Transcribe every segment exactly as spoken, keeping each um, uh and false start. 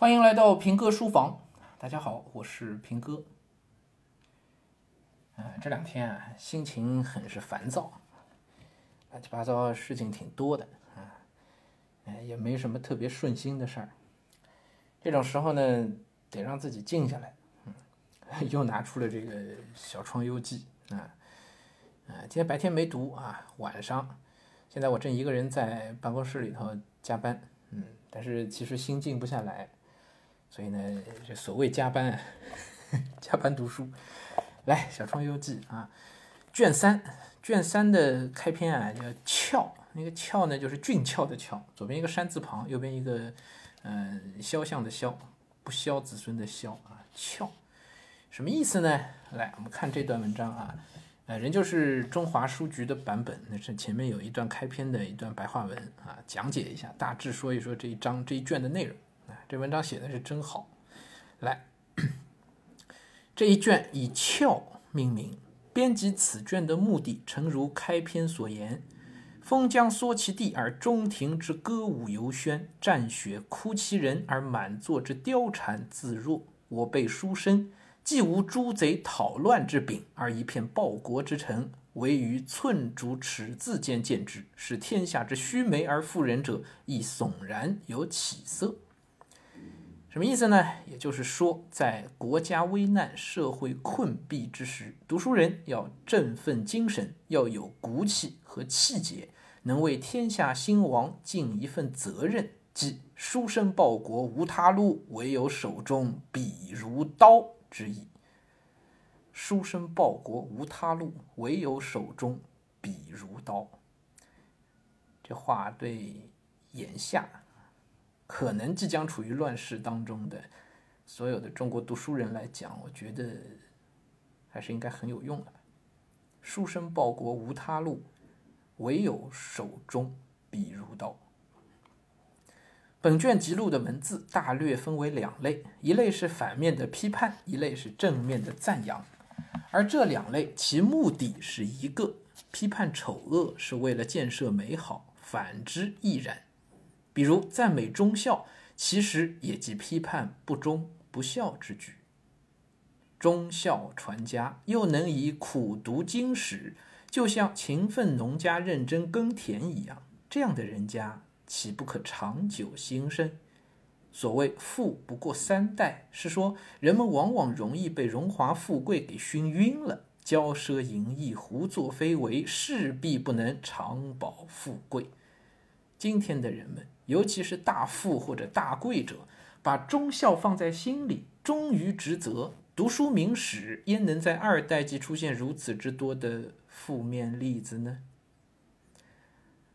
欢迎来到平哥书房，大家好，我是平哥。呃、这两天啊，心情很是烦躁，乱七八糟事情挺多的啊、呃，也没什么特别顺心的事儿。这种时候呢，得让自己静下来。嗯、又拿出了这个《小窗幽记》啊，呃，今天白天没读啊，晚上，现在我正一个人在办公室里头加班，嗯，但是其实心静不下来。所以呢，这所谓加班啊，加班读书，来《小窗幽记》啊，卷三，卷三的开篇啊叫峭，那个峭呢就是俊峭的峭，左边一个山字旁，右边一个呃肖像的肖，不肖子孙的肖啊，峭，什么意思呢？来，我们看这段文章啊，呃，人就是中华书局的版本，那是前面有一段开篇的一段白话文啊，讲解一下，大致说一说这一章这一卷的内容。这文章写的是真好。来，这一卷以峭命名，编辑此卷的目的诚如开篇所言，风将缩其地而中庭之歌舞游轩，战雪哭其人而满座之貂蝉自若。我辈书生既无诸贼讨乱之柄，而一片报国之城，唯于寸竹尺字间见之，使天下之须眉而妇人者，亦悚然有起色。什么意思呢？也就是说，在国家危难、社会困弊之时，读书人要振奋精神，要有骨气和气节，能为天下兴亡尽一份责任，即书生报国无他路，唯有手中笔如刀之意。书生报国无他路，唯有手中笔如刀。这话对眼下可能即将处于乱世当中的所有的中国读书人来讲，我觉得还是应该很有用的。书生报国无他路，唯有手中笔如刀。本卷辑录的文字大略分为两类，一类是反面的批判，一类是正面的赞扬。而这两类其目的是一个，批判丑恶是为了建设美好，反之亦然。比如赞美忠孝，其实也即批判不忠不孝之举。忠孝传家又能以苦读经史，就像勤奋农家认真耕田一样，这样的人家岂不可长久兴盛？所谓富不过三代，是说人们往往容易被荣华富贵给熏晕了，骄奢淫逸，胡作非为，势必不能长保富贵。今天的人们，尤其是大富或者大贵者，把忠孝放在心里，忠于职责，读书明史，焉能在二代际出现如此之多的负面例子呢？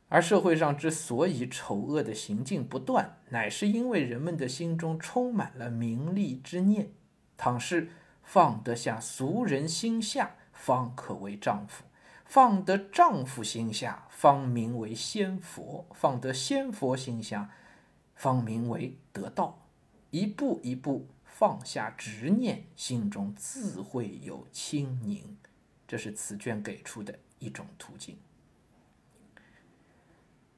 而社会上之所以丑恶的行径不断，乃是因为人们的心中充满了名利之念。倘是放得下俗人心下，方可为丈夫。放得丈夫心下，方名为仙佛；放得仙佛心下，方名为得道。一步一步放下执念，心中自会有清宁。这是此卷给出的一种途径。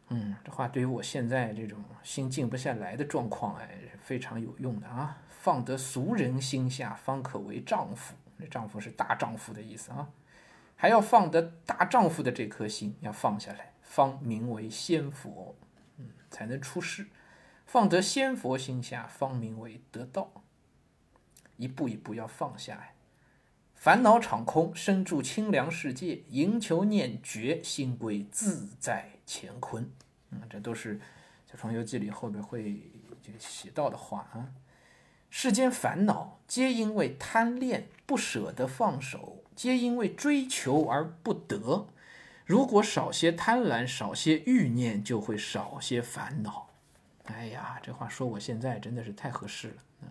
嗯，这话对于我现在这种心静不下来的状况哎，是非常有用的啊！放得俗人心下，方可为丈夫。这丈夫是大丈夫的意思啊。还要放得大丈夫的这颗心要放下来，方名为仙佛、嗯、才能出世。放得仙佛心下，方名为得道。一步一步要放下来，烦恼场空，身住清凉世界，迎求念觉，心归自在乾坤、嗯、这都是小窗幽记里后面会写到的话啊。世间烦恼皆因为贪恋，不舍得放手，皆因为追求而不得。如果少些贪婪，少些欲念，就会少些烦恼。哎呀，这话说我现在真的是太合适了、嗯、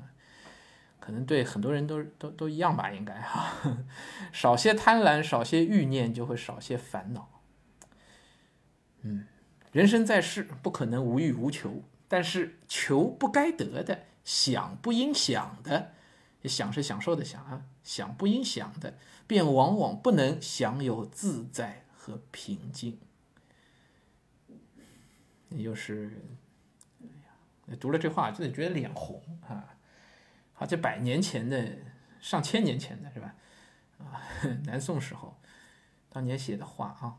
可能对很多人都都都一样吧，应该哈、啊。少些贪婪，少些欲念，就会少些烦恼。嗯，人生在世不可能无欲无求，但是求不该得的，想不应想的，想是享受的想啊，想不应想的，便往往不能享有自在和平静。也就是读了这话就得觉得脸红啊！好，这百年前的、上千年前的是吧？啊，南宋时候当年写的话啊，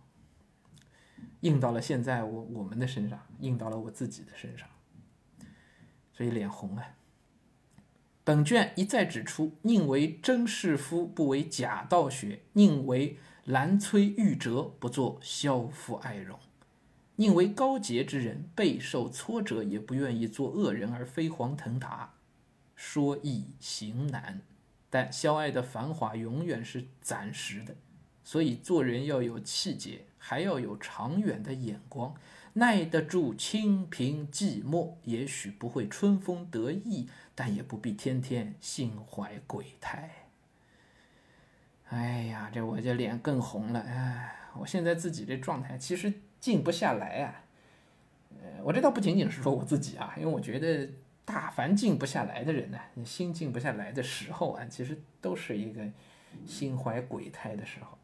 印到了现在我我们的身上，印到了我自己的身上，所以脸红啊。本卷一再指出，宁为真士夫，不为假道学；宁为兰摧玉折，不做枭夫爱戎；宁为高洁之人，备受挫折也不愿意做恶人而飞黄腾达。说易行难，但相爱的繁华永远是暂时的，所以做人要有气节，还要有长远的眼光，耐得住清贫寂寞，也许不会春风得意，但也不必天天心怀鬼胎。哎呀，这我这脸更红了。哎，我现在自己这状态其实静不下来啊。呃，我这倒不仅仅是说我自己啊，因为我觉得大凡静不下来的人呢、啊，你心静不下来的时候啊，其实都是一个心怀鬼胎的时候。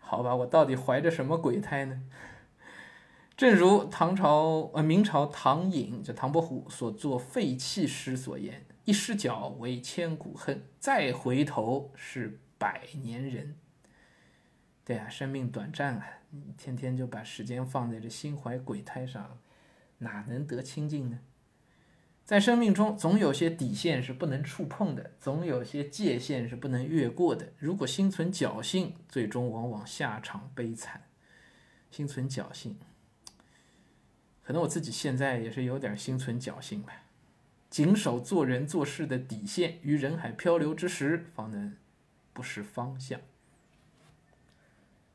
好吧，我到底怀着什么鬼胎呢？正如唐朝呃明朝唐寅就唐伯虎所作废弃诗所言，一失脚为千古恨，再回头是百年人。对啊，生命短暂啊，你天天就把时间放在这心怀鬼胎上，哪能得清净呢？在生命中总有些底线是不能触碰的，总有些界限是不能越过的，如果心存侥幸，最终往往下场悲惨。心存侥幸，可能我自己现在也是有点心存侥幸吧，谨守做人做事的底线，于人海漂流之时，方能不失方向。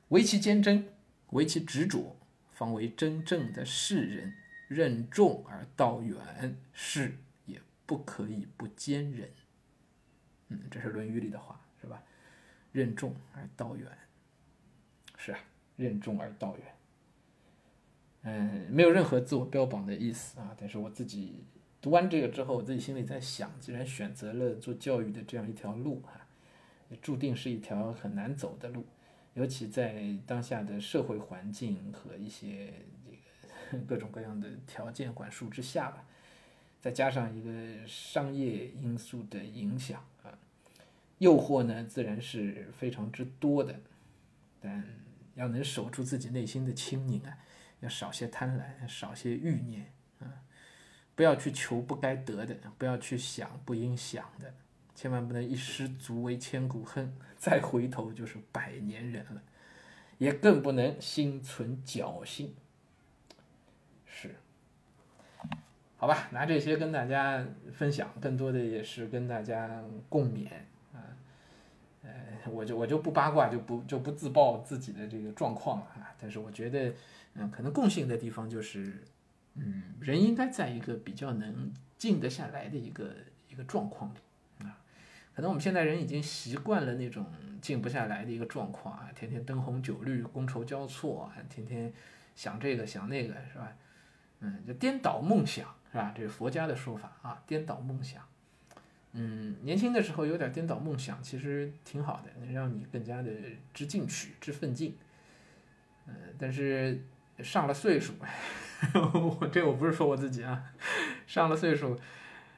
唯其坚贞，唯其执着，方为真正的士人。任重而道远，是也不可以不坚忍。嗯，这是《论语》里的话，是吧？任重而道远，是啊，任重而道远。嗯，没有任何自我标榜的意思啊，但是我自己读完这个之后，我自己心里在想，既然选择了做教育的这样一条路啊，也注定是一条很难走的路，尤其在当下的社会环境和一些这个各种各样的条件管束之下吧，再加上一个商业因素的影响啊，诱惑呢自然是非常之多的，但要能守住自己内心的清明啊。要少些贪婪，少些欲念啊！不要去求不该得的，不要去想不应想的，千万不能一失足为千古恨，再回头就是百年人了，也更不能心存侥幸。是，好吧，拿这些跟大家分享，更多的也是跟大家共勉啊。呃，我就我就不八卦，就不就不自曝自己的这个状况了啊。但是我觉得。嗯，可能共性的地方就是，嗯，人应该在一个比较能静得下来的一个一个状况里啊。可能我们现在人已经习惯了那种静不下来的一个状况啊，天天灯红酒绿、觥筹交错啊，天天想这个想那个，是吧？嗯，就颠倒梦想，是吧？这是佛家的说法啊，颠倒梦想。嗯，年轻的时候有点颠倒梦想，其实挺好的，能让你更加的知进取、知奋进。嗯、呃，但是。上了岁数，我这我不是说我自己啊，上了岁数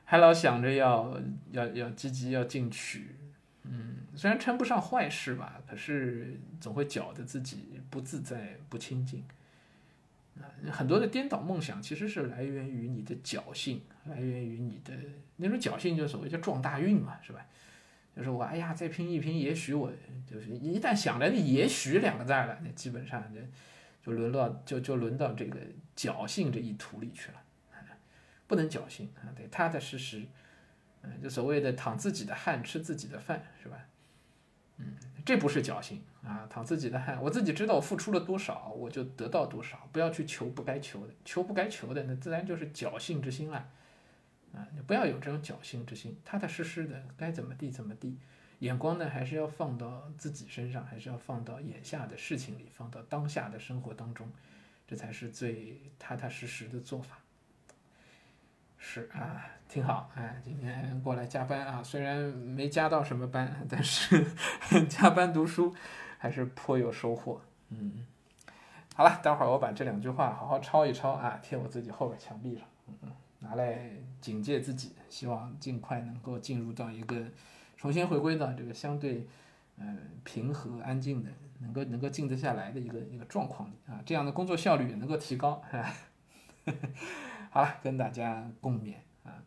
还老想着要要要积极要进取，嗯，虽然称不上坏事吧，可是总会搅得自己不自在不清净。很多的颠倒梦想其实是来源于你的侥幸，来源于你的那种侥幸，就是所谓叫撞大运嘛，是吧？就是我哎呀再拼一拼，也许我就是一旦想来的也许两个字了，那基本上就。就沦落就就轮到这个侥幸这一途里去了，不能侥幸啊，得踏踏实实，嗯，就所谓的淌自己的汗吃自己的饭，是吧？嗯，这不是侥幸啊，淌自己的汗，我自己知道我付出了多少，我就得到多少，不要去求不该求的，求不该求的那自然就是侥幸之心了，啊，你不要有这种侥幸之心，踏踏实实的该怎么地怎么地。眼光呢，还是要放到自己身上，还是要放到眼下的事情里，放到当下的生活当中，这才是最踏踏实实的做法。是啊，挺好啊，今天过来加班啊，虽然没加到什么班，但是呵呵加班读书还是颇有收获。嗯，好了，待会儿我把这两句话好好抄一抄啊，贴我自己后边墙壁上，嗯，拿来警戒自己，希望尽快能够进入到一个重新回归到这个相对呃平和安静的，能够能够静得下来的一个一个状况里啊，这样的工作效率也能够提高。呵呵，好了，跟大家共勉啊，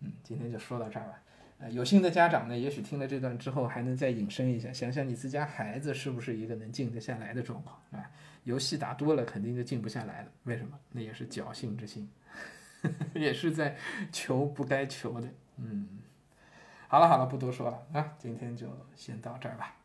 嗯，今天就说到这儿吧。呃，有幸的家长呢，也许听了这段之后，还能再引申一下，想想你自家孩子是不是一个能静得下来的状况啊？游戏打多了，肯定就静不下来了。为什么？那也是侥幸之心，呵呵，也是在求不该求的。嗯，好了好了，不多说了啊，今天就先到这儿吧。